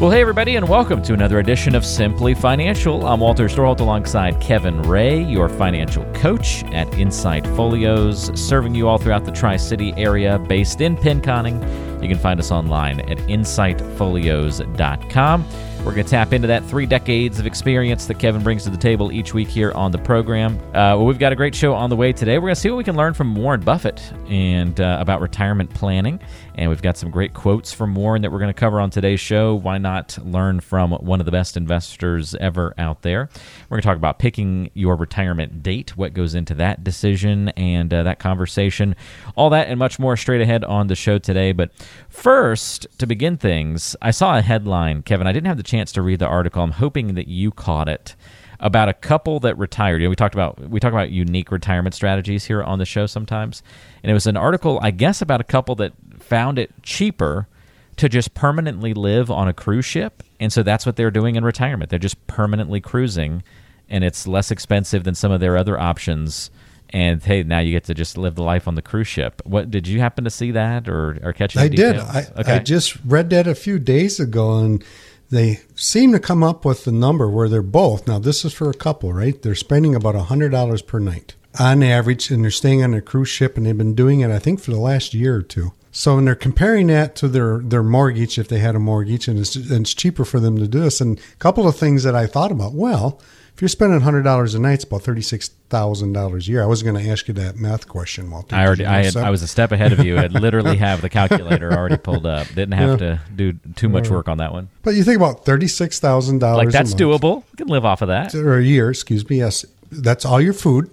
Well, hey, everybody, and welcome to another edition of Simply Financial. I'm Walter Storholt alongside Kevin Ray, your financial coach at Insight Folios, serving you all throughout the Tri-City area based in Pinconning. You can find us online at insightfolios.com. We're going to tap into that 3 decades of experience that Kevin brings to the table each week here on the program. Well, we've got a great show on the way today. We're going to see what we can learn from Warren Buffett and about retirement planning. And we've got some great quotes from Warren that we're going to cover on today's show. Why not learn from one of the best investors ever out there? We're going to talk about picking your retirement date, what goes into that decision and that conversation, all that and much more straight ahead on the show today. But first, to begin things, I saw a headline, Kevin. I didn't have the chance to read the article. I'm hoping that you caught it, about a couple that retired. You know, we talk about unique retirement strategies here on the show sometimes, and it was an article, I guess, about a couple that found it cheaper to just permanently live on a cruise ship, and so that's what they're doing in retirement. They're just permanently cruising, and it's less expensive than some of their other options. And hey, now you get to just live the life on the cruise ship. What did you happen to see that or catch any details? I did. I just read that a few days ago, and they seem to come up with the number where they're both. Now, this is for a couple, right? They're spending about $100 per night on average, and they're staying on a cruise ship, and they've been doing it, I think, for the last year or two. So, and they're comparing that to their mortgage, if they had a mortgage, and it's cheaper for them to do this. And a couple of things that I thought about, well, if you're spending $100 a night, it's about $36,000 a year. I was going to ask you that math question, Walter. I was a step ahead of you. I literally have the calculator already pulled up. Didn't have to do too much work on that one. But you think about $36,000. Like, that's doable. You can live off of that. Or a year, excuse me. Yes, that's all your food,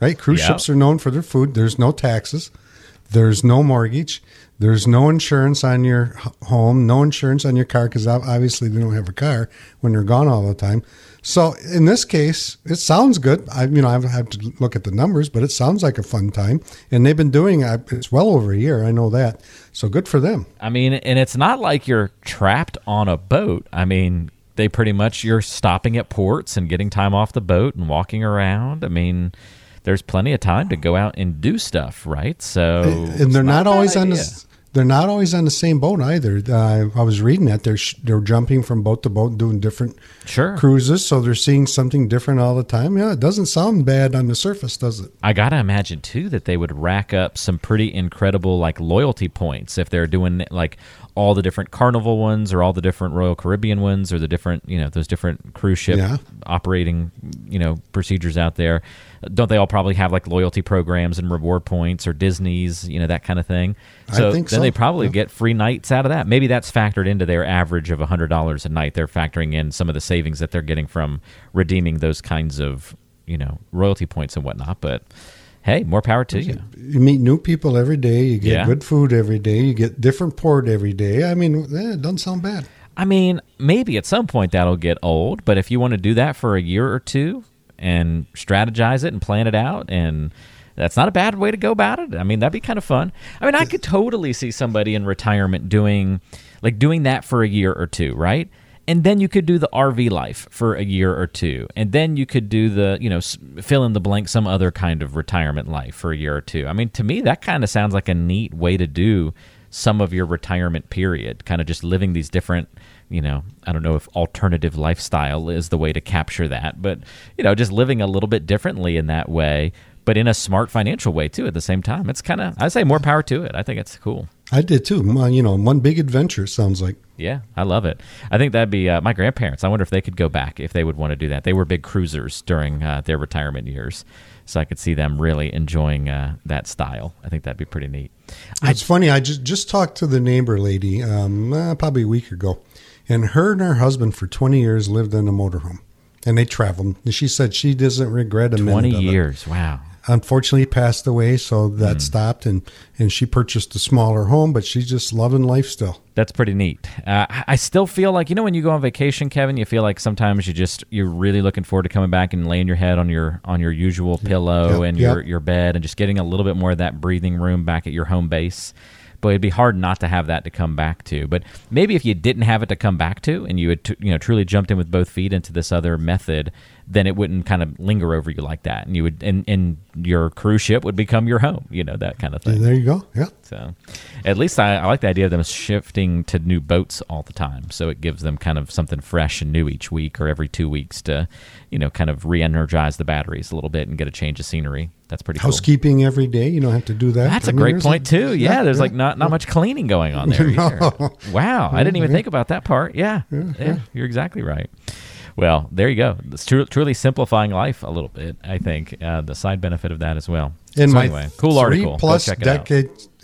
right? Cruise ships are known for their food. There's no taxes. There's no mortgage. There's no insurance on your home, no insurance on your car, because obviously they don't have a car when they're gone all the time. So in this case, it sounds good. I have to look at the numbers, but it sounds like a fun time. And they've been doing it's well over a year. I know that. So good for them. I mean, and it's not like you're trapped on a boat. I mean, you're stopping at ports and getting time off the boat and walking around. I mean, there's plenty of time to go out and do stuff, right? So, and they're not always on this. They're not always on the same boat either. I was reading that they're jumping from boat to boat, doing different cruises, so they're seeing something different all the time. Yeah, it doesn't sound bad on the surface, does it? I gotta imagine too that they would rack up some pretty incredible loyalty points if they're doing all the different Carnival ones, or all the different Royal Caribbean ones, or the different those different cruise ship operating procedures out there. Don't they all probably have loyalty programs and reward points, or Disney's, that kind of thing? So I think so. They probably get free nights out of that. Maybe that's factored into their average of $100 a night. They're factoring in some of the savings that they're getting from redeeming those kinds of royalty points and whatnot. But hey, more power to you. You meet new people every day. You get good food every day. You get different port every day. I mean, it doesn't sound bad. I mean, maybe at some point that'll get old, but if you want to do that for a year or two and strategize it and plan it out, and that's not a bad way to go about it. I mean, that'd be kind of fun. I mean, I could totally see somebody in retirement doing that for a year or two, right? And then you could do the RV life for a year or two. And then you could do the, fill in the blank, some other kind of retirement life for a year or two. I mean, to me, that kind of sounds like a neat way to do some of your retirement period, kind of just living these different, I don't know if alternative lifestyle is the way to capture that, but, just living a little bit differently in that way, but in a smart financial way too at the same time. It's kind of, I'd say, more power to it. I think it's cool. I did too. One big adventure sounds like. Yeah, I love it. I think that'd be my grandparents. I wonder if they could go back, if they would want to do that. They were big cruisers during their retirement years. So I could see them really enjoying that style. I think that'd be pretty neat. It's funny. I just talked to the neighbor lady probably a week ago, and her husband for 20 years lived in a motorhome, and they traveled. And she said she doesn't regret a minute of it. 20 years. Wow. unfortunately passed away, so that stopped, and she purchased a smaller home, but she's just loving life still. That's pretty neat. I still feel like, you know, when you go on vacation, Kevin, you feel like sometimes you're really looking forward to coming back and laying your head on your usual pillow your bed and just getting a little bit more of that breathing room back at your home base. But it'd be hard not to have that to come back to. But maybe if you didn't have it to come back to, and you had truly jumped in with both feet into this other method, then it wouldn't kind of linger over you like that, and you would, and your cruise ship would become your home, that kind of thing. There you go. Yeah. So, at least I like the idea of them shifting to new boats all the time. So it gives them kind of something fresh and new each week or every 2 weeks to, kind of re-energize the batteries a little bit and get a change of scenery. That's pretty cool. Housekeeping every day. You don't have to do that. That's a great point, too. Yeah, there's not much cleaning going on there either. Wow, I didn't even think about that part. Yeah, you're exactly right. Well, there you go. It's truly simplifying life a little bit, I think, the side benefit of that as well. Cool article.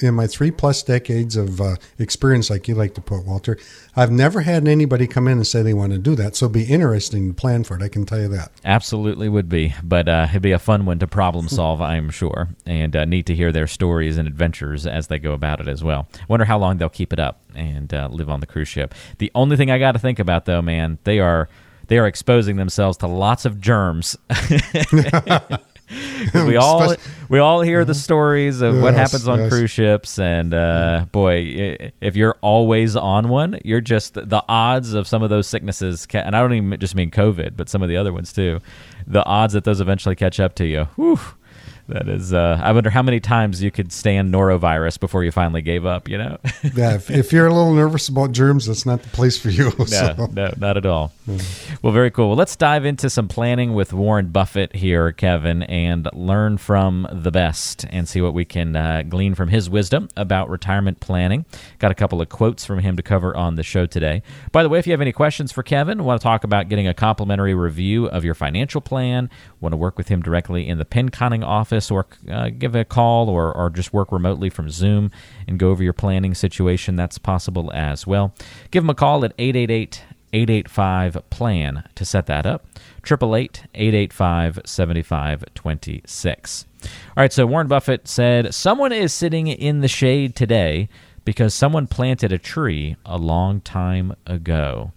In my 3+ decades of experience, like you like to put, Walter, I've never had anybody come in and say they want to do that. So it'd be interesting to plan for it, I can tell you that. Absolutely would be. But it'd be a fun one to problem solve, I'm sure, and neat to hear their stories and adventures as they go about it as well. Wonder how long they'll keep it up and live on the cruise ship. The only thing I got to think about, though, man, they are exposing themselves to lots of germs. we all hear the stories of what happens on cruise ships, and boy, if you're always on one, you're just the odds of some of those sicknesses. And I don't even just mean COVID, but some of the other ones too. The odds that those eventually catch up to you. Whew. That is, I wonder how many times you could stand norovirus before you finally gave up, Yeah, if you're a little nervous about germs, that's not the place for you. So. No, not at all. Mm-hmm. Well, very cool. Well, let's dive into some planning with Warren Buffett here, Kevin, and learn from the best and see what we can glean from his wisdom about retirement planning. Got a couple of quotes from him to cover on the show today. By the way, if you have any questions for Kevin, want to talk about getting a complimentary review of your financial plan, want to work with him directly in the Penconning office, or give a call or just work remotely from Zoom and go over your planning situation, that's possible as well. Give them a call at 888-885-PLAN to set that up, 888-885-7526. All right, so Warren Buffett said, "Someone is sitting in the shade today because someone planted a tree a long time ago."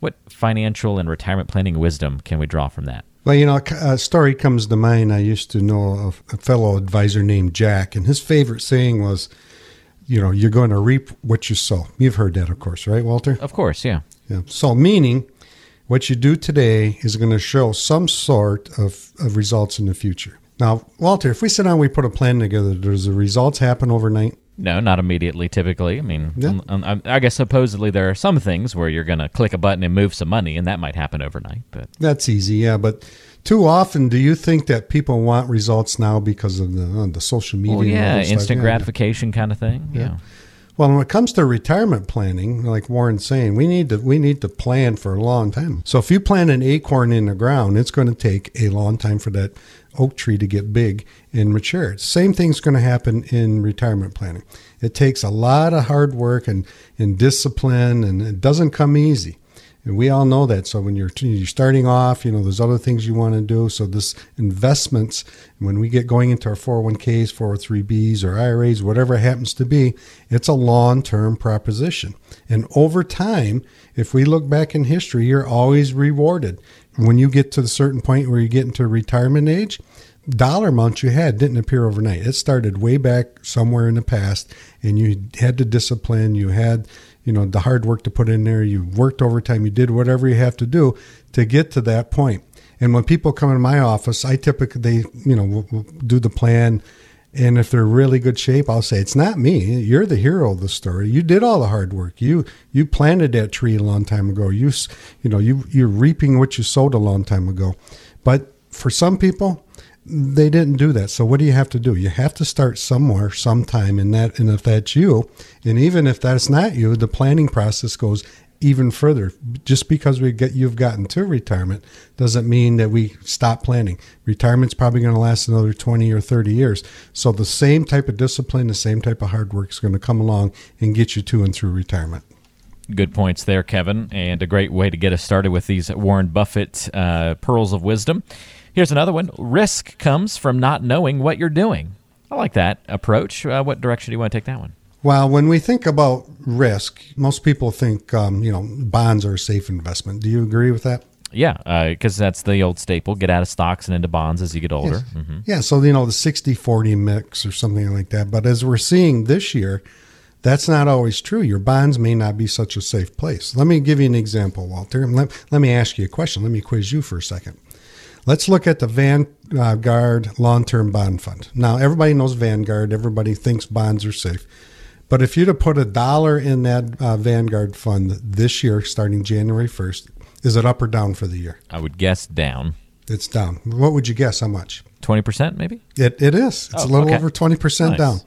What financial and retirement planning wisdom can we draw from that? Well, a story comes to mind. I used to know a fellow advisor named Jack, and his favorite saying was, you're going to reap what you sow. You've heard that, of course, right, Walter? Of course, yeah. So meaning what you do today is going to show some sort of results in the future. Now, Walter, if we sit down and we put a plan together, does the results happen overnight? No, not immediately, typically. I mean, yeah. I guess supposedly there are some things where you're going to click a button and move some money, and that might happen overnight. But that's easy, yeah. But too often, do you think that people want results now because of the social media? Well, yeah, instant gratification kind of thing. Yeah. Well, when it comes to retirement planning, like Warren's saying, we need to plan for a long time. So if you plant an acorn in the ground, it's going to take a long time for that oak tree to get big and mature. Same thing's going to happen in retirement planning. It takes a lot of hard work and discipline, and it doesn't come easy. And we all know that. So when you're starting off, there's other things you want to do. So this investments, when we get going into our 401ks, 403bs, or IRAs, whatever it happens to be, it's a long-term proposition. And over time, if we look back in history, you're always rewarded. When you get to the certain point where you get into retirement age, dollar amount you had didn't appear overnight. It started way back somewhere in the past, and you had the discipline, you had the hard work to put in there, you worked overtime, you did whatever you have to do to get to that point. And when people come in my office, I typically, will do the plan, and if they're in really good shape, I'll say, it's not me. You're the hero of the story. You did all the hard work. You planted that tree a long time ago. You're reaping what you sowed a long time ago. But for some people, they didn't do that. So what do you have to do? You have to start somewhere, sometime, and if that's you, and even if that's not you, the planning process goes even further. Just because you've gotten to retirement doesn't mean that we stop planning. Retirement's probably going to last another 20 or 30 years. So the same type of discipline, the same type of hard work is going to come along and get you to and through retirement. Good points there, Kevin, and a great way to get us started with these Warren Buffett pearls of wisdom. Here's another one. Risk comes from not knowing what you're doing. I like that approach. What direction do you want to take that one? Well, when we think about risk, most people think, bonds are a safe investment. Do you agree with that? Yeah, because that's the old staple. Get out of stocks and into bonds as you get older. Yes. Mm-hmm. Yeah, so, the 60-40 mix or something like that. But as we're seeing this year, that's not always true. Your bonds may not be such a safe place. Let me give you an example, Walter. Let me ask you a question. Let me quiz you for a second. Let's look at the Vanguard Long-Term Bond Fund. Now, everybody knows Vanguard. Everybody thinks bonds are safe. But if you'd have put $1 in that Vanguard fund this year, starting January 1st, is it up or down for the year? I would guess down. It's down. What would you guess? How much? 20% maybe? It is. It's over 20% nice. Down.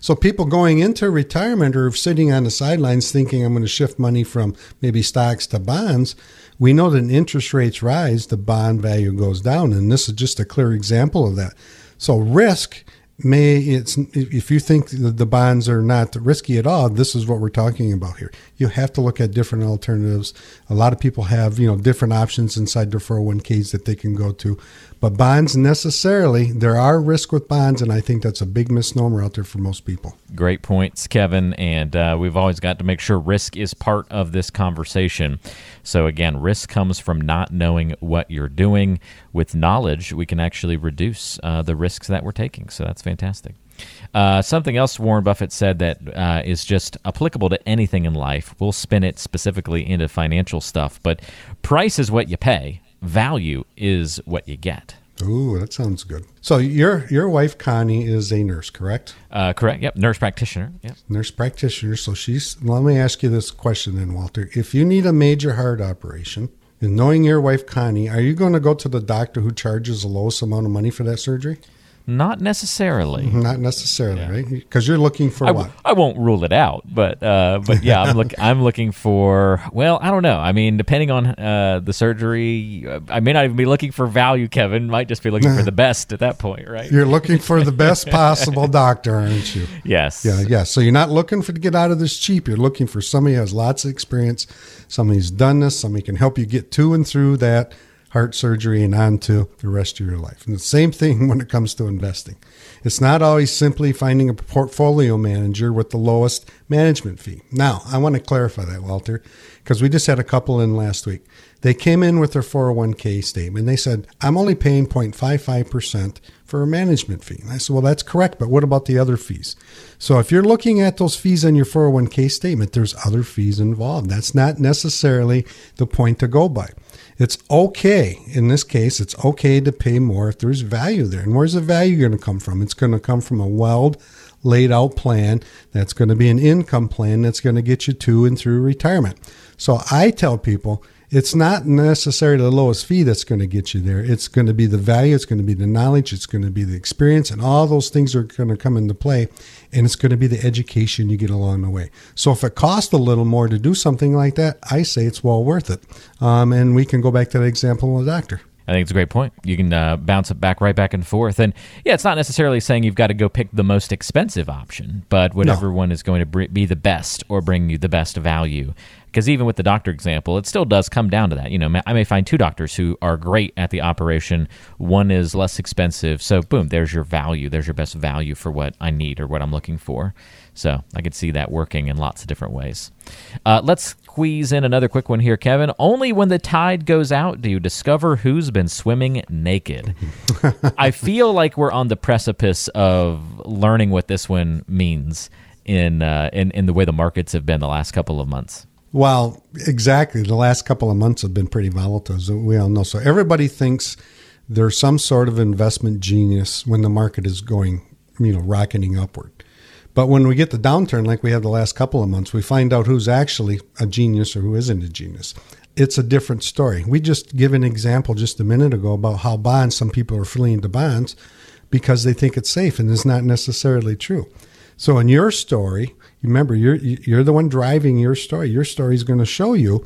So people going into retirement or sitting on the sidelines thinking, I'm going to shift money from maybe stocks to bonds. We know that interest rates rise, the bond value goes down. And this is just a clear example of that. So risk... if you think the bonds are not risky at all, this is what we're talking about here. You have to look at different alternatives. A lot of people have, different options inside their 401ks that they can go to. But bonds necessarily, there are risks with bonds, and I think that's a big misnomer out there for most people. Great points, Kevin. And we've always got to make sure risk is part of this conversation. So again, risk comes from not knowing what you're doing. With knowledge, we can actually reduce the risks that we're taking. So that's fantastic. Something else Warren Buffett said that is just applicable to anything in life. We'll spin it specifically into financial stuff, but price is what you pay. Value is what you get. Ooh, that sounds good. So your wife, Connie, is a nurse, correct? Correct. Yep. Nurse practitioner. Yep. Nurse practitioner. So let me ask you this question then, Walter. If you need a major heart operation, and knowing your wife, Connie, are you going to go to the doctor who charges the lowest amount of money for that surgery? Not necessarily. Not necessarily, yeah. Right? Because you're looking for what? I won't rule it out, but yeah, I'm looking for, well, I don't know. I mean, depending on the surgery, I may not even be looking for value, Kevin. Might just be looking for the best at that point, right? You're looking for the best possible doctor, aren't you? Yes. Yeah. So you're not looking to get out of this cheap. You're looking for somebody who has lots of experience, somebody who's done this, somebody can help you get to and through that heart surgery and on to the rest of your life. And the same thing when it comes to investing. It's not always simply finding a portfolio manager with the lowest management fee. Now, I want to clarify that, Walter, because we just had a couple in last week. They came in with their 401k statement. They said, I'm only paying 0.55% for a management fee. And I said, well, that's correct, but what about the other fees? So if you're looking at those fees on your 401k statement, there's other fees involved. That's not necessarily the point to go by. It's okay. In this case, it's okay to pay more if there's value there. And where's the value going to come from? It's going to come from a well-laid out plan that's going to be an income plan that's going to get you to and through retirement. So I tell people, it's not necessarily the lowest fee that's going to get you there. It's going to be the value. It's going to be the knowledge. It's going to be the experience. And all those things are going to come into play. And it's going to be the education you get along the way. So if it costs a little more to do something like that, I say it's well worth it. And we can go back to that example with the doctor. I think it's a great point. You can bounce it back right back and forth. And yeah, it's not necessarily saying you've got to go pick the most expensive option, but whatever one is going to be the best or bring you the best value. Because even with the doctor example, it still does come down to that. I may find two doctors who are great at the operation. One is less expensive. So boom, there's your value. There's your best value for what I need or what I'm looking for. So I could see that working in lots of different ways. Let's squeeze in another quick one here, Kevin. Only when the tide goes out do you discover who's been swimming naked. I feel like we're on the precipice of learning what this one means in the way the markets have been the last couple of months. Well, exactly. The last couple of months have been pretty volatile, as we all know. So everybody thinks they're some sort of investment genius when the market is going, rocketing upward. But when we get the downturn like we had the last couple of months, we find out who's actually a genius or who isn't a genius. It's a different story. We just give an example just a minute ago about how bonds, some people are fleeing to bonds because they think it's safe, and it's not necessarily true. So in your story, remember, you're the one driving your story. Your story is going to show you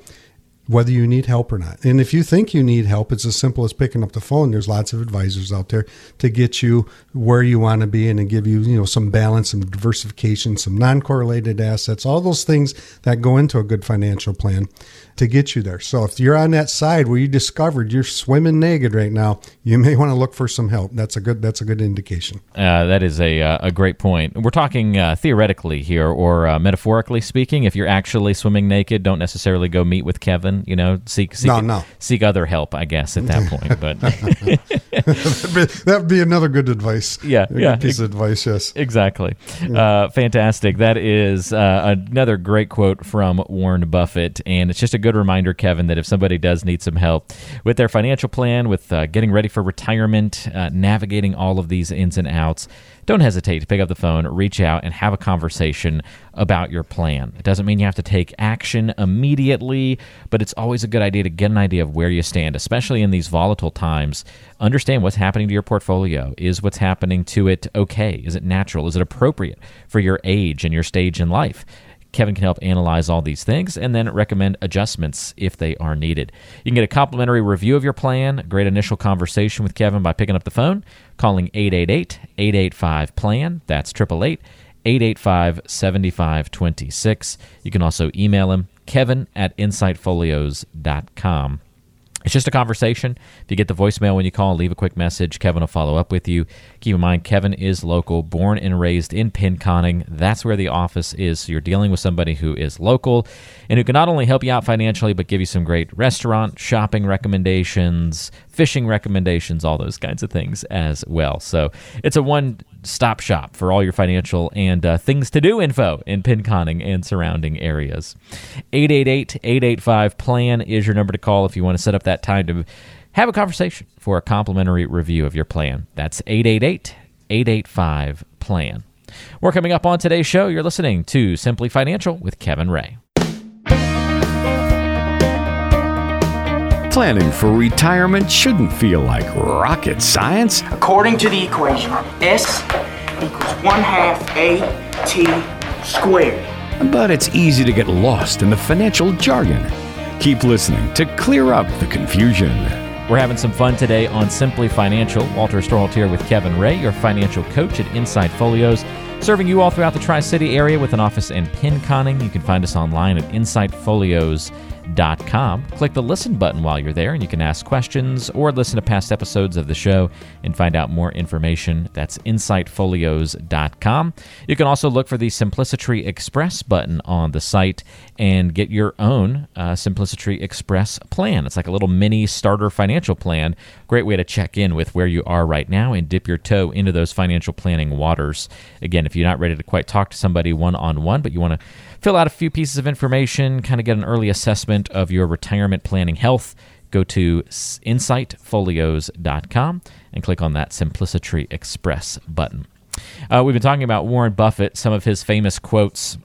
whether you need help or not. And if you think you need help, it's as simple as picking up the phone. There's lots of advisors out there to get you where you want to be and to give you, you know, some balance, some diversification, some non-correlated assets, all those things that go into a good financial plan to get you there. So if you're on that side where you discovered you're swimming naked right now, you may want to look for some help. That's a good indication. That is a great point. We're talking theoretically here, or metaphorically speaking. If you're actually swimming naked, don't necessarily go meet with Kevin. You know, seek other help, I guess, at that point. But that'd be another good advice. Yeah, good piece of advice. Yes, exactly. Yeah. Fantastic. That is another great quote from Warren Buffett, and it's just a good reminder, Kevin, that if somebody does need some help with their financial plan, with getting ready for retirement, navigating all of these ins and outs, don't hesitate to pick up the phone, reach out, and have a conversation about your plan. It doesn't mean you have to take action immediately, but it's always a good idea to get an idea of where you stand, especially in these volatile times. Understand what's happening to your portfolio. Is what's happening to it okay? Is it natural? Is it appropriate for your age and your stage in life? Kevin can help analyze all these things and then recommend adjustments if they are needed. You can get a complimentary review of your plan, a great initial conversation with Kevin by picking up the phone, calling 888-885-PLAN. That's 888-885-7526. You can also email him, kevin@insightfolios.com. It's just a conversation. If you get the voicemail when you call, leave a quick message. Kevin will follow up with you. Keep in mind, Kevin is local, born and raised in Pinconning. That's where the office is. So you're dealing with somebody who is local and who can not only help you out financially, but give you some great restaurant, shopping recommendations, fishing recommendations, all those kinds of things as well. So it's a one-stop shop for all your financial and things to do info in Pinconning and surrounding areas. 888-885-PLAN is your number to call if you want to set up that time to have a conversation for a complimentary review of your plan. That's 888-885-PLAN. We're coming up on today's show. You're listening to Simply Financial with Kevin Ray. Planning for retirement shouldn't feel like rocket science. According to the equation, S = 1/2 AT squared. But it's easy to get lost in the financial jargon. Keep listening to clear up the confusion. We're having some fun today on Simply Financial. Walter Storholt here with Kevin Ray, your financial coach at Insight Folios, serving you all throughout the Tri-City area with an office in Pinconning. You can find us online at insightfolios.com. Click the listen button while you're there, and you can ask questions or listen to past episodes of the show and find out more information. That's insightfolios.com. You can also look for the Simplicity Express button on the site and get your own Simplicity Express plan. It's like a little mini starter financial plan. Great way to check in with where you are right now and dip your toe into those financial planning waters. Again, if you're not ready to quite talk to somebody one-on-one, but you want to fill out a few pieces of information, kind of get an early assessment of your retirement planning health, go to insightfolios.com and click on that Simplicity Express button. We've been talking about Warren Buffett, some of his famous quotes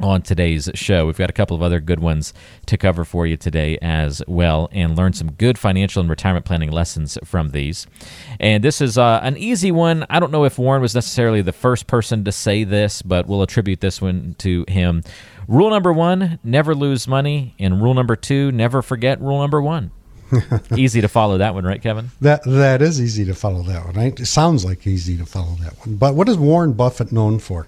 on today's show. We've got a couple of other good ones to cover for you today as well, and learn some good financial and retirement planning lessons from these. And this is an easy one. I don't know if Warren was necessarily the first person to say this, but we'll attribute this one to him. Rule number one, never lose money. And rule number two, never forget rule number one. Easy to follow that one, right, Kevin? That is easy to follow that one, right? It sounds like easy to follow that one. But what is Warren Buffett known for?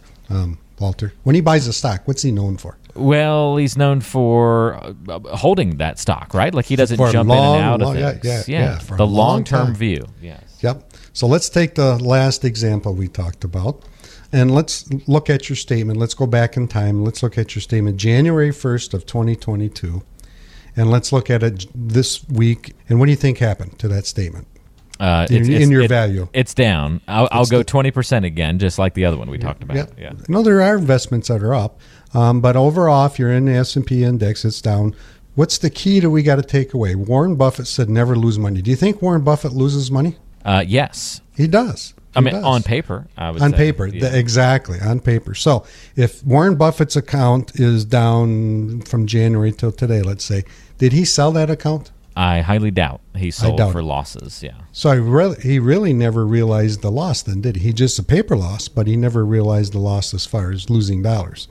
Walter, when he buys a stock, what's he known for? Well, he's known for holding that stock, right? Like he doesn't jump in and out of things. For the long-term view. Yes. Yep. So let's take the last example we talked about, and let's look at your statement. Let's go back in time. Let's look at your statement January 1st of 2022, and let's look at it this week. And what do you think happened to that statement? Value. It's down. I'll go 20% again, just like the other one we talked about. Yep. Yeah. No, there are investments that are up, but overall, if you're in the S&P index, it's down. What's the key that we got to take away? Warren Buffett said never lose money. Do you think Warren Buffett loses money? Yes. He does. He does. On paper, I would say. On paper, yeah. Exactly, on paper. So if Warren Buffett's account is down from January till today, let's say, did he sell that account? I highly doubt he sold for losses. Yeah. So he really never realized the loss then, did he? He just a paper loss, but he never realized the loss as far as losing dollars.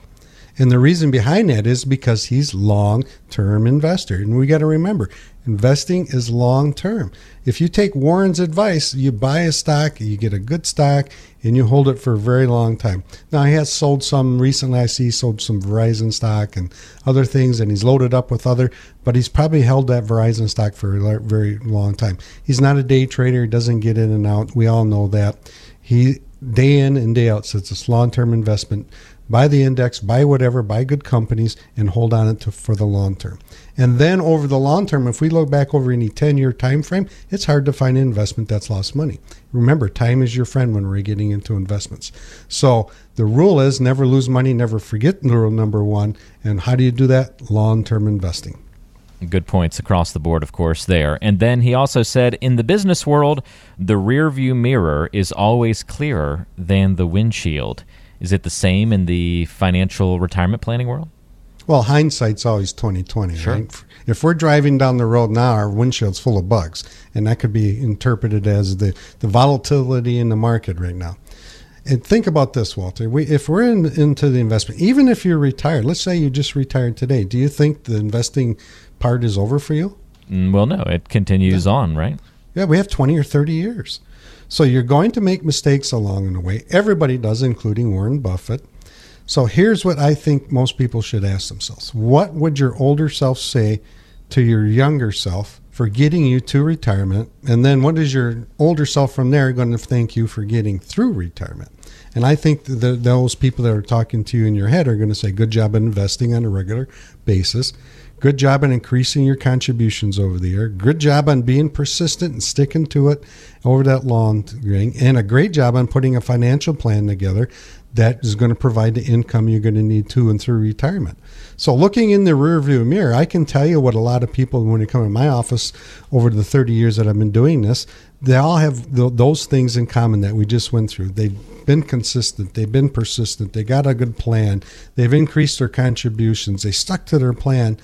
And the reason behind that is because he's long-term investor. And we got to remember, investing is long-term. If you take Warren's advice, you buy a stock, you get a good stock, and you hold it for a very long time. Now, he has sold some recently. I see he sold some Verizon stock and other things, and he's loaded up with other, but he's probably held that Verizon stock for a very long time. He's not a day trader. He doesn't get in and out. We all know that. He day in and day out says it's long-term investment. Buy the index, buy whatever, buy good companies, and hold on it for the long term. And then over the long term, if we look back over any 10-year time frame, it's hard to find an investment that's lost money. Remember, time is your friend when we're getting into investments. So the rule is never lose money, never forget rule number one. And how do you do that? Long-term investing. Good points across the board, of course, there. And then he also said, in the business world, the rearview mirror is always clearer than the windshield. Is it the same in the financial retirement planning world? Well, hindsight's always 20/20, sure. Right? If we're driving down the road now, our windshield's full of bugs, and that could be interpreted as the volatility in the market right now. And think about this, Walter. If we're into the investment, even if you're retired, let's say you just retired today, do you think the investing part is over for you? Well, no, it continues on, right? Yeah, we have 20 or 30 years. So you're going to make mistakes along the way. Everybody does, including Warren Buffett. So here's what I think most people should ask themselves. What would your older self say to your younger self for getting you to retirement? And then what is your older self from there going to thank you for getting through retirement? And I think that those people that are talking to you in your head are going to say, good job investing on a regular basis. Good job on increasing your contributions over the year. Good job on being persistent and sticking to it over that long thing. And a great job on putting a financial plan together that is going to provide the income you're going to need to and through retirement. So looking in the rearview mirror, I can tell you what a lot of people, when they come in my office over the 30 years that I've been doing this, they all have those things in common that we just went through. They've been consistent. They've been persistent. They got a good plan. They've increased their contributions. They stuck to their plan.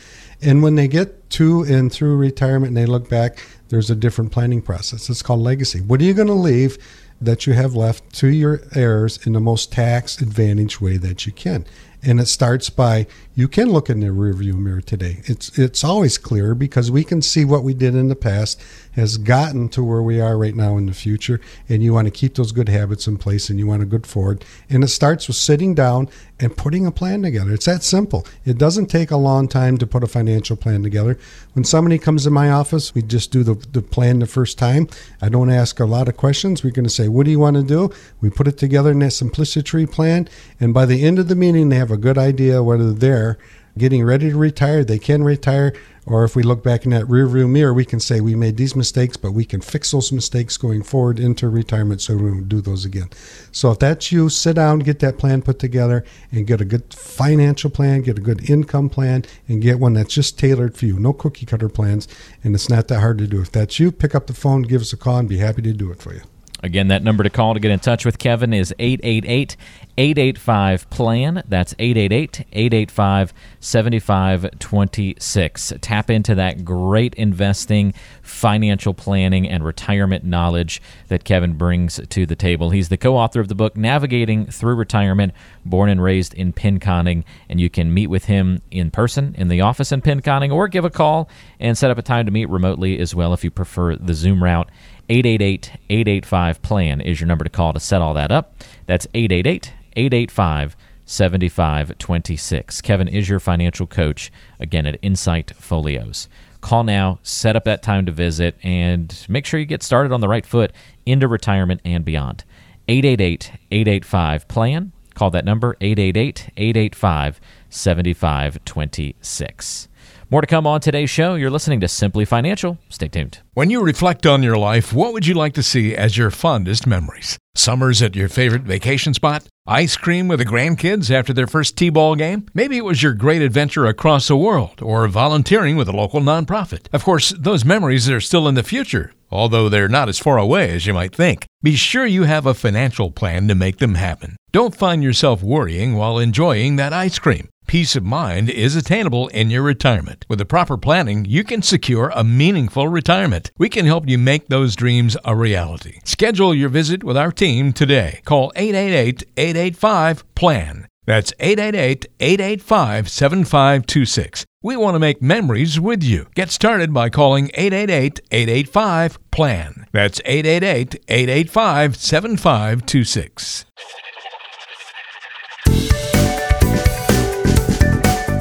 And when they get to and through retirement and they look back, there's a different planning process. It's called legacy. What are you going to leave that you have left to your heirs in the most tax-advantaged way that you can? And it starts by, you can look in the rearview mirror today. It's always clearer because we can see what we did in the past has gotten to where we are right now in the future. And you want to keep those good habits in place and you want to go forward. And it starts with sitting down and putting a plan together. It's that simple. It doesn't take a long time to put a financial plan together. When somebody comes to my office, we just do the plan the first time. I don't ask a lot of questions. We're going to say, what do you want to do? We put it together in that simplicity plan. And by the end of the meeting, they have a good idea whether they're getting ready to retire, they can retire, or if we look back in that rearview mirror, we can say we made these mistakes, but we can fix those mistakes going forward into retirement so we don't do those again. So if that's you, sit down, get that plan put together, and get a good financial plan, get a good income plan, and get one that's just tailored for you. No cookie cutter plans, and it's not that hard to do. If that's you, pick up the phone, give us a call, and be happy to do it for you. Again, that number to call to get in touch with Kevin is 888-885-PLAN. That's 888-885-7526. Tap into that great investing, financial planning, and retirement knowledge that Kevin brings to the table. He's the co-author of the book, Navigating Through Retirement, Born and Raised in Pinconning, and you can meet with him in person in the office in Pinconning or give a call and set up a time to meet remotely as well if you prefer the Zoom route. 888-885-PLAN is your number to call to set all that up. That's 888-885-7526. Kevin is your financial coach, again, at Insight Folios. Call now, set up that time to visit, and make sure you get started on the right foot into retirement and beyond. 888-885-PLAN. Call that number, 888-885-7526. More to come on today's show. You're listening to Simply Financial. Stay tuned. When you reflect on your life, what would you like to see as your fondest memories? Summers at your favorite vacation spot? Ice cream with the grandkids after their first T-ball game? Maybe it was your great adventure across the world or volunteering with a local nonprofit. Of course, those memories are still in the future, although they're not as far away as you might think. Be sure you have a financial plan to make them happen. Don't find yourself worrying while enjoying that ice cream. Peace of mind is attainable in your retirement. With the proper planning, you can secure a meaningful retirement. We can help you make those dreams a reality. Schedule your visit with our team today. Call 888-885-PLAN. That's 888-885-7526. We want to make memories with you. Get started by calling 888-885-PLAN. That's 888-885-7526.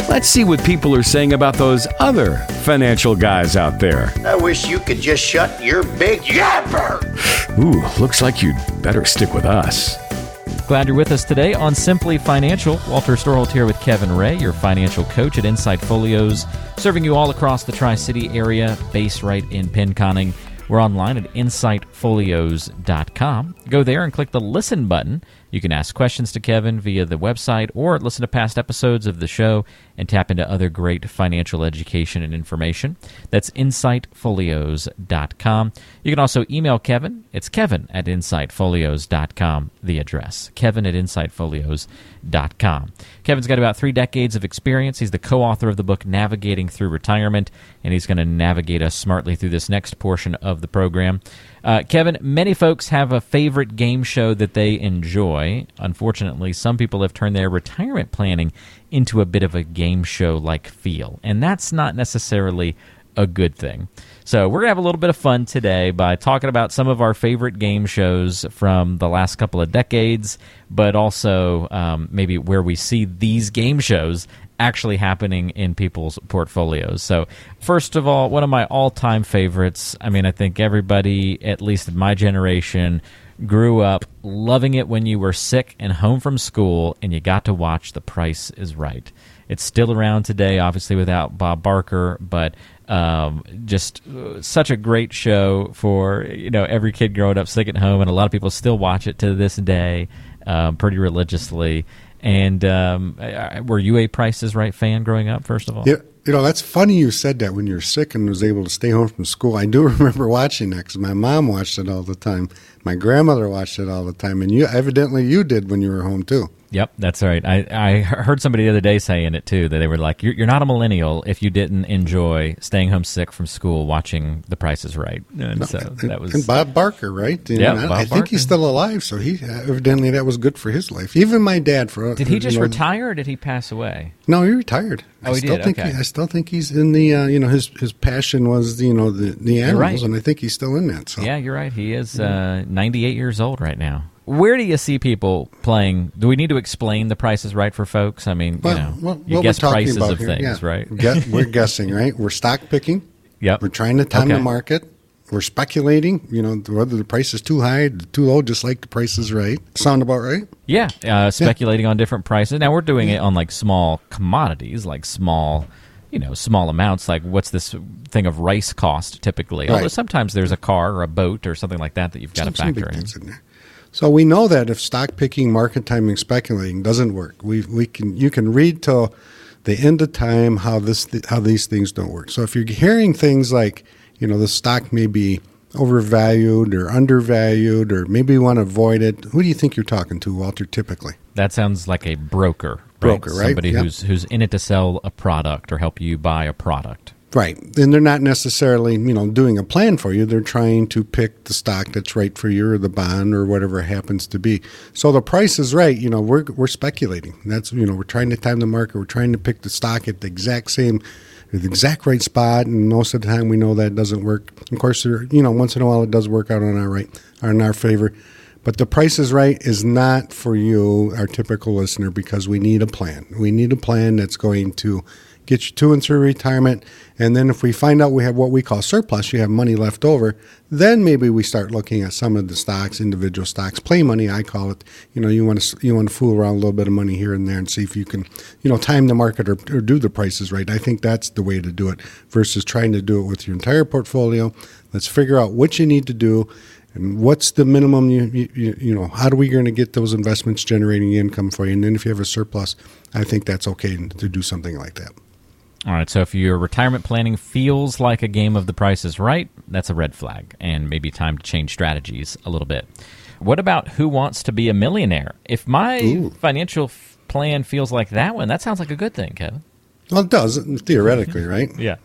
Let's see what people are saying about those other financial guys out there. I wish you could just shut your big yapper. Ooh, looks like you'd better stick with us. Glad you're with us today on Simply Financial. Walter Storholt here with Kevin Ray, your financial coach at Insight Folios, serving you all across the Tri-City area, based right in Pinconning. We're online at insightfolios.com. Go there and click the Listen button. You can ask questions to Kevin via the website or listen to past episodes of the show and tap into other great financial education and information. That's insightfolios.com. You can also email Kevin. It's Kevin at insightfolios.com, the address. Kevin at insightfolios.com. Kevin's got about 3 decades of experience. He's the co-author of the book Navigating Through Retirement, and he's going to navigate us smartly through this next portion of the program. Kevin, many folks have a favorite game show that they enjoy. Unfortunately, some people have turned their retirement planning into a bit of a game show-like feel, and that's not necessarily a good thing. So we're going to have a little bit of fun today by talking about some of our favorite game shows from the last couple of decades, but also maybe where we see these game shows actually happening in people's portfolios. So first of all, one of my all-time favorites, I mean, I think everybody, at least in my generation, grew up loving it when you were sick and home from school and you got to watch The Price is Right. It's still around today, obviously without Bob Barker, but just such a great show for, you know, every kid growing up sick at home, and a lot of people still watch it to this day pretty religiously. And were you a Price is Right fan growing up, first of all? Yeah, you know, that's funny you said that, when you're sick and was able to stay home from school. I do remember watching that because my mom watched it all the time. My grandmother watched it all the time. And you evidently you did when you were home, too. Yep, that's right. I heard somebody the other day saying it, too, that they were like, you're not a millennial if you didn't enjoy staying home sick from school watching The Price is Right. And no, so that was... And Bob Barker, right? Yeah, Bob Barker. I think he's still alive, so he evidently that was good for his life. Even my dad for... Did he just retire or did he pass away? No, he retired. Oh, he did? Okay. I still think he's in the, you know, his passion was, you know, the animals, right. And I think he's still in that. So. Yeah, you're right. He is 98 years old right now. Where do you see people playing? Do we need to explain The Price is Right for folks? I mean, well, you know, you guess prices of here, things, yeah. Right? We're guessing, right? We're stock picking. Yep. We're trying to time the market. We're speculating, you know, whether the price is too high, too low, just like The Price is Right. Sound about right? Yeah, speculating on different prices. Now, we're doing it on, like, small commodities, like small... You know, small amounts, like what's this thing of rice cost typically? Right. Although sometimes there's a car or a boat or something like that that you've got to factor in there. So we know that if stock picking, market timing, speculating doesn't work, you can read till the end of time how these things don't work. So if you're hearing things like, you know, the stock may be overvalued or undervalued, or maybe you want to avoid it, who do you think you're talking to, Walter, typically? That sounds like a broker. Broker, right? Somebody who's in it to sell a product or help you buy a product. Right. And they're not necessarily, you know, doing a plan for you. They're trying to pick the stock that's right for you, or the bond, or whatever it happens to be. So the price is right. You know, we're speculating. That's, you know, we're trying to time the market. We're trying to pick the stock at the exact right spot, and most of the time we know that doesn't work. Of course, you know, once in a while it does work out in our favor. But The Price is Right is not for you, our typical listener, because we need a plan. We need a plan that's going to get you to and through retirement. And then if we find out we have what we call surplus, you have money left over, then maybe we start looking at some of the stocks, individual stocks, play money, I call it. You know, you want to fool around a little bit of money here and there and see if you can, you know, time the market or do the prices right. I think that's the way to do it versus trying to do it with your entire portfolio. Let's figure out what you need to do. And what's the minimum, you know, how are we going to get those investments generating income for you? And then if you have a surplus, I think that's okay to do something like that. All right, so if your retirement planning feels like a game of The Price is Right, that's a red flag, and maybe time to change strategies a little bit. What about Who Wants to Be a Millionaire? If my financial plan feels like that one, that sounds like a good thing, Kevin. Well, it does, theoretically, right? Yeah.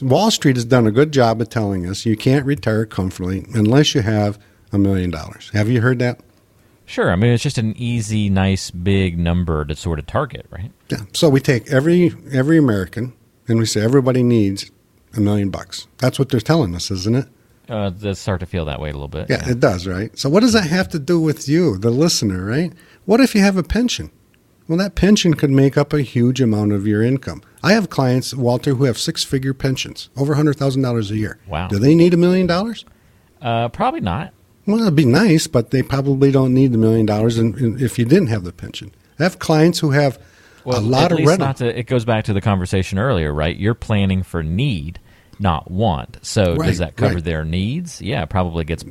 Wall Street has done a good job of telling us you can't retire comfortably unless you have $1 million. Have you heard that? Sure. I mean, it's just an easy, nice, big number to sort of target, right? Yeah. So we take every American and we say everybody needs $1 million. That's what they're telling us, isn't it? Does start to feel that way a little bit. Yeah, it does, right? So what does that have to do with you, the listener, right? What if you have a pension? Well, that pension could make up a huge amount of your income. I have clients, Walter, who have six-figure pensions, over $100,000 a year. Wow. Do they need $1 million? Probably not. Well, it'd be nice, but they probably don't need the $1 million if you didn't have the pension. I have clients who have a lot of rental. It goes back to the conversation earlier, right? You're planning for need, not want. So does that cover their needs? Yeah, it probably gets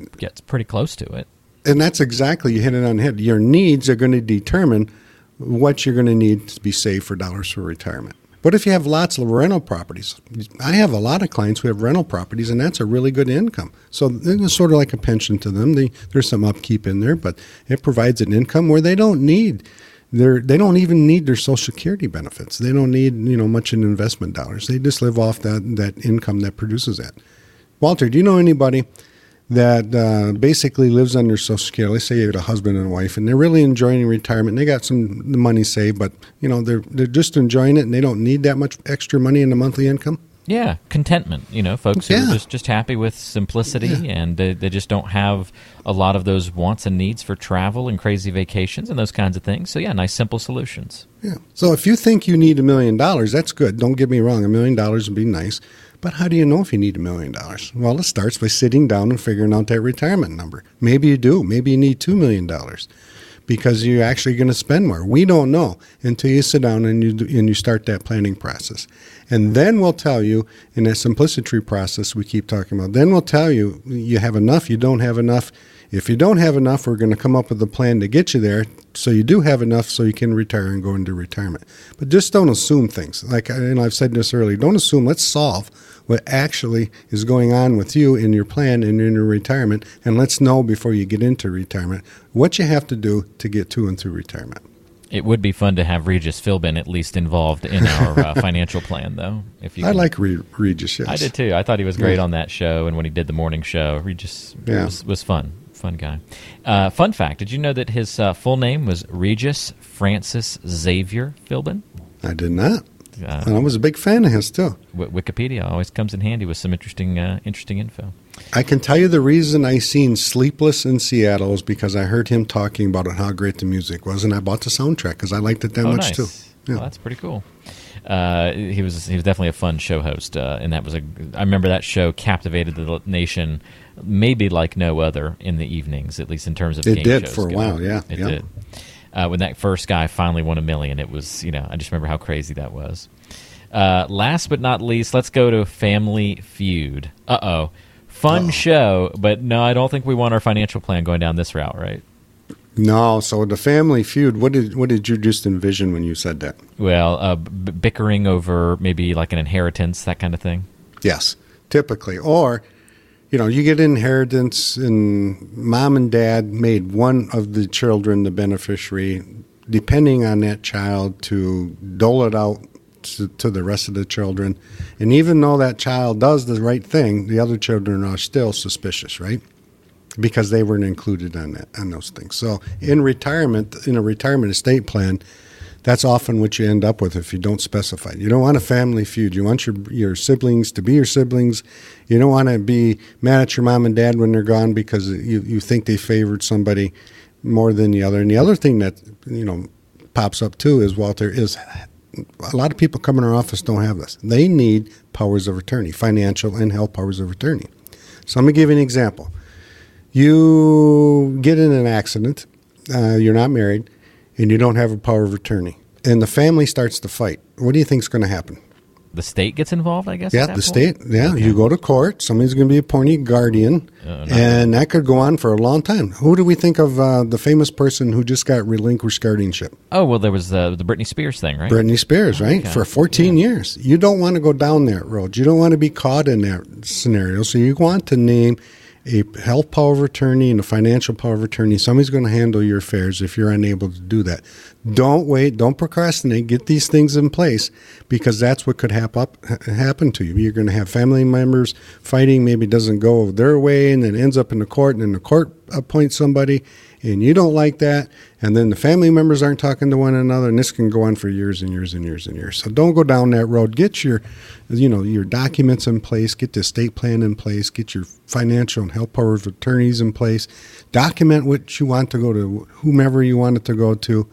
pretty close to it. And that's exactly, you hit it on the head. Your needs are going to determine what you're going to need to be saved for dollars for retirement. But if you have lots of rental properties, I have a lot of clients who have rental properties, and that's a really good income. So it's sort of like a pension to them. There's some upkeep in there, but it provides an income where they don't need they don't even need their Social Security benefits. They don't need much in investment dollars. They just live off that income that produces that. Walter, do you know anybody that basically lives on their Social Security? Let's say you have a husband and wife, and they're really enjoying retirement. They got the money saved, but they're just enjoying it, and they don't need that much extra money in the monthly income. Yeah, contentment. Folks who are just happy with simplicity, and they just don't have a lot of those wants and needs for travel and crazy vacations and those kinds of things. So, nice, simple solutions. Yeah. So if you think you need $1 million, that's good. Don't get me wrong. $1 million would be nice. But how do you know if you need $1 million? Well, it starts by sitting down and figuring out that retirement number. Maybe you do. Maybe you need $2 million because you're actually going to spend more. We don't know until you sit down and you start that planning process. And then we'll tell you, in that simplicity process we keep talking about, then we'll tell you you have enough, you don't have enough. If you don't have enough, we're going to come up with a plan to get you there so you do have enough so you can retire and go into retirement. But just don't assume things. Like I've said this earlier, don't assume. Let's solve what actually is going on with you in your plan and in your retirement, and let's know before you get into retirement what you have to do to get to and through retirement. It would be fun to have Regis Philbin at least involved in our financial plan, though. I like Regis, yes. I did, too. I thought he was great on that show, and when he did the morning show, Regis was fun. Fun guy. Fun fact, did you know that his full name was Regis Francis Xavier Philbin? I did not. And I was a big fan of his, too. Wikipedia always comes in handy with some interesting info. I can tell you the reason I seen Sleepless in Seattle is because I heard him talking about how great the music was, and I bought the soundtrack because I liked it that much, nice. Too. Yeah. Well, that's pretty cool. He was definitely a fun show host, and that was I remember that show captivated the nation, maybe like no other in the evenings, at least in terms of it game shows. It did for a while, yeah. It did. When that first guy finally won $1 million, it was, I just remember how crazy that was. Last but not least, let's go to Family Feud. Uh-oh. Fun show, but no, I don't think we want our financial plan going down this route, right? No, so the Family Feud, what did you just envision when you said that? Well, bickering over maybe like an inheritance, that kind of thing. Yes, typically. Or, you get inheritance and mom and dad made one of the children the beneficiary, depending on that child to dole it out to the rest of the children. And even though that child does the right thing, the other children are still suspicious, right? Because they weren't included on those things. So in retirement, in a retirement estate plan, that's often what you end up with if you don't specify. You don't want a family feud. You want your siblings to be your siblings. You don't want to be mad at your mom and dad when they're gone because you think they favored somebody more than the other. And the other thing that, pops up too is, Walter, is a lot of people come in our office don't have this. They need powers of attorney, financial and health powers of attorney. So I'm going to give you an example. You get in an accident, you're not married, and you don't have a power of attorney, and the family starts to fight. What do you think is going to happen? The state gets involved, I guess. Yeah, the state. Yeah, okay. You go to court. Somebody's going to be appointed guardian, and that could go on for a long time. Who do we think of the famous person who just got relinquished guardianship? Oh, well, there was the Britney Spears thing, right? Britney Spears, right? Okay. For 14 years. You don't want to go down that road. You don't want to be caught in that scenario, so you want to name a health power of attorney and a financial power of attorney. Somebody's going to handle your affairs if you're unable to do that. Don't wait. Don't procrastinate. Get these things in place, because that's what could happen to you. You're going to have family members fighting. Maybe it doesn't go their way, and then ends up in the court, and then the court appoints somebody, and you don't like that. And then the family members aren't talking to one another, and this can go on for years and years and years and years. So don't go down that road. Get your documents in place. Get the estate plan in place. Get your financial and health powers of attorneys in place. Document what you want to go to, whomever you want it to go to.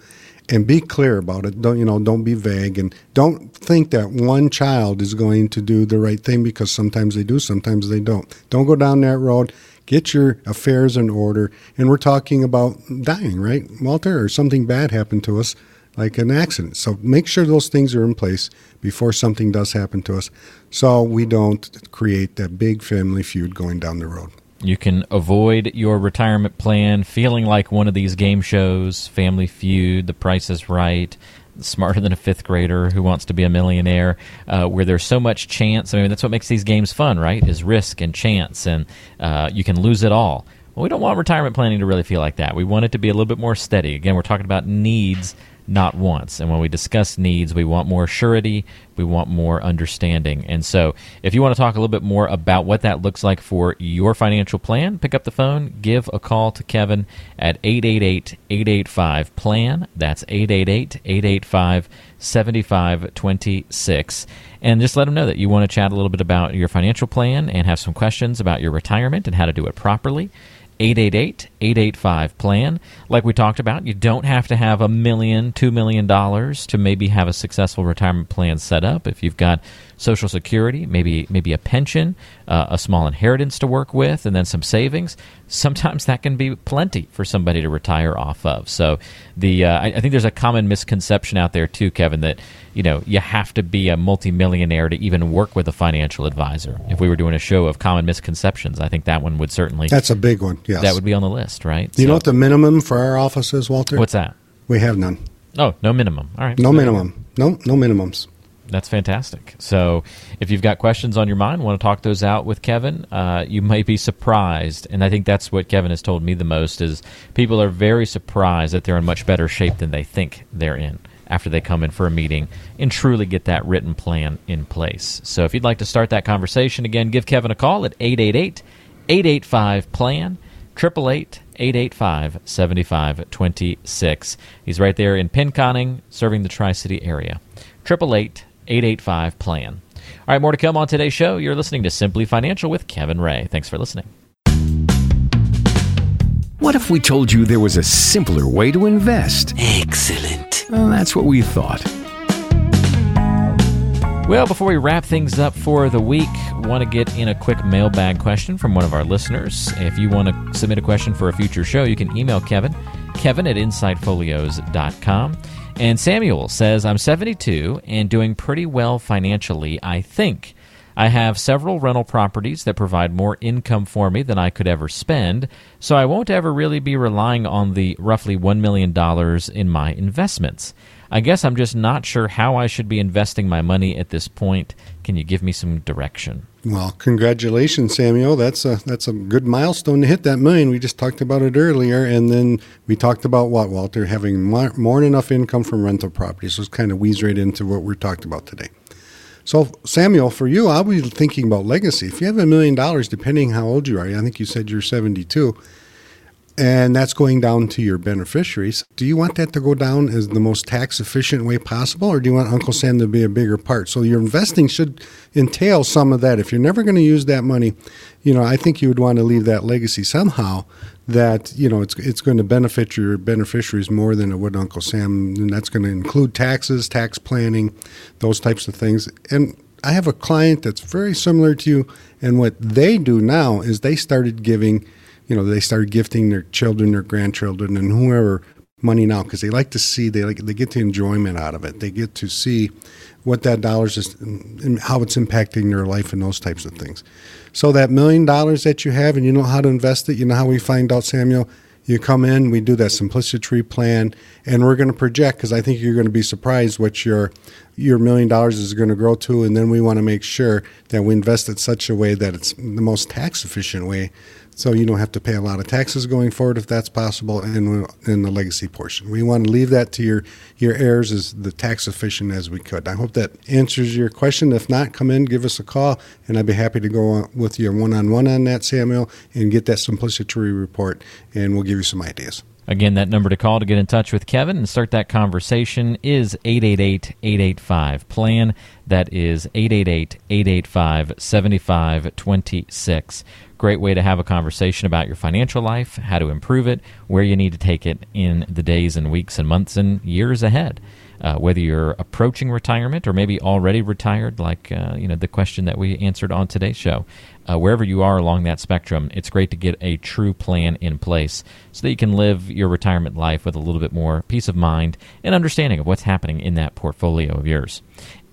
And be clear about it. Don't be vague, and don't think that one child is going to do the right thing, because sometimes they do, sometimes they don't. Don't go down that road. Get your affairs in order. And we're talking about dying, right, Walter? Or something bad happened to us, like an accident. So make sure those things are in place before something does happen to us, so we don't create that big family feud going down the road. You can avoid your retirement plan feeling like one of these game shows, Family Feud, The Price is Right, Smarter Than a Fifth Grader, Who Wants to Be a Millionaire, where there's so much chance. I mean, that's what makes these games fun, right, is risk and chance, and you can lose it all. Well, we don't want retirement planning to really feel like that. We want it to be a little bit more steady. Again, we're talking about needs, not wants. And when we discuss needs, we want more surety, we want more understanding. And so if you want to talk a little bit more about what that looks like for your financial plan, pick up the phone, give a call to Kevin at 888-885-PLAN. That's 888-885-7526. And just let them know that you want to chat a little bit about your financial plan and have some questions about your retirement and how to do it properly. 888-885-PLAN. Like we talked about, you don't have to have $1 million, $2 million to maybe have a successful retirement plan set up. If you've got Social Security, maybe a pension, a small inheritance to work with, and then some savings, sometimes that can be plenty for somebody to retire off of. So I think there's a common misconception out there too, Kevin, that you have to be a multimillionaire to even work with a financial advisor. If we were doing a show of common misconceptions, I think that one would certainly... That's a big one, yes. That would be on the list, right? You know what the minimum for our office is, Walter? What's that? We have none. Oh, no minimum. All right. No minimum. No minimums. That's fantastic. So if you've got questions on your mind, want to talk those out with Kevin, you might be surprised. And I think that's what Kevin has told me the most, is people are very surprised that they're in much better shape than they think they're in after they come in for a meeting and truly get that written plan in place. So if you'd like to start that conversation again, give Kevin a call at 888-885-PLAN, 888-885-7526. He's right there in Pinconning, serving the Tri-City area. 888-885-PLAN. All right, more to come on today's show. You're listening to Simply Financial with Kevin Ray. Thanks for listening. What if we told you there was a simpler way to invest? Excellent. Well, that's what we thought. Well, before we wrap things up for the week, want to get in a quick mailbag question from one of our listeners. If you want to submit a question for a future show, you can email Kevin at insightfolios.com. And Samuel says, I'm 72 and doing pretty well financially, I think. I have several rental properties that provide more income for me than I could ever spend, so I won't ever really be relying on the roughly $1 million in my investments. I guess I'm just not sure how I should be investing my money at this point. Can you give me some direction? Well, congratulations, Samuel. That's a good milestone to hit, that million. We just talked about it earlier, and then we talked about what, Walter? Having more than enough income from rental properties. So it's kind of weaves right into what we're talking about today. So, Samuel, for you, I'll be thinking about legacy. If you have $1 million, depending how old you are, I think you said you're 72, and that's going down to your beneficiaries, do you want that to go down as the most tax-efficient way possible, or do you want Uncle Sam to be a bigger part? So your investing should entail some of that. If you're never going to use that money, I think you would want to leave that legacy somehow that, it's going to benefit your beneficiaries more than it would Uncle Sam, and that's going to include taxes, tax planning, those types of things. And I have a client that's very similar to you, and what they do now is they started giving they started gifting their children, their grandchildren, and whoever money now, because they like to see, they get the enjoyment out of it. They get to see what that dollars is and how it's impacting their life and those types of things. So that $1 million that you have, and you know how to invest it, you know how we find out, Samuel? You come in, we do that simplicity plan, and we're going to project, because I think you're going to be surprised what your $1 million is going to grow to, and then we want to make sure that we invest it such a way that it's the most tax efficient way so you don't have to pay a lot of taxes going forward if that's possible, and in the legacy portion. We want to leave that to your heirs as the tax efficient as we could. I hope that answers your question. If not, come in, give us a call, and I'd be happy to go on with you one-on-one on that, Samuel, and get that simplicity report, and we'll give you some ideas. Again, that number to call to get in touch with Kevin and start that conversation is 888-885-PLAN. That is 888-885-7526. Great way to have a conversation about your financial life, how to improve it, where you need to take it in the days and weeks and months and years ahead. Whether you're approaching retirement or maybe already retired, like the question that we answered on today's show, wherever you are along that spectrum, it's great to get a true plan in place so that you can live your retirement life with a little bit more peace of mind and understanding of what's happening in that portfolio of yours.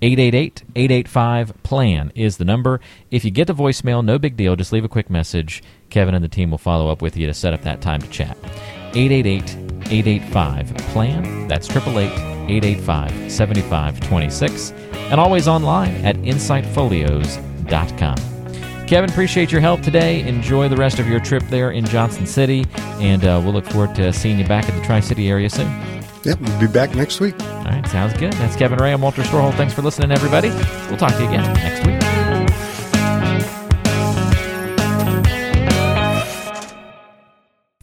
888-885-PLAN is the number. If you get the voicemail, no big deal. Just leave a quick message. Kevin and the team will follow up with you to set up that time to chat. 888-885-PLAN. That's 888-885-7526. And always online at insightfolios.com. Kevin, appreciate your help today. Enjoy the rest of your trip there in Johnson City. And we'll look forward to seeing you back in the Tri-City area soon. Yep, we'll be back next week. All right, sounds good. That's Kevin Ray. I'm Walter Storholt. Thanks for listening, everybody. We'll talk to you again next week.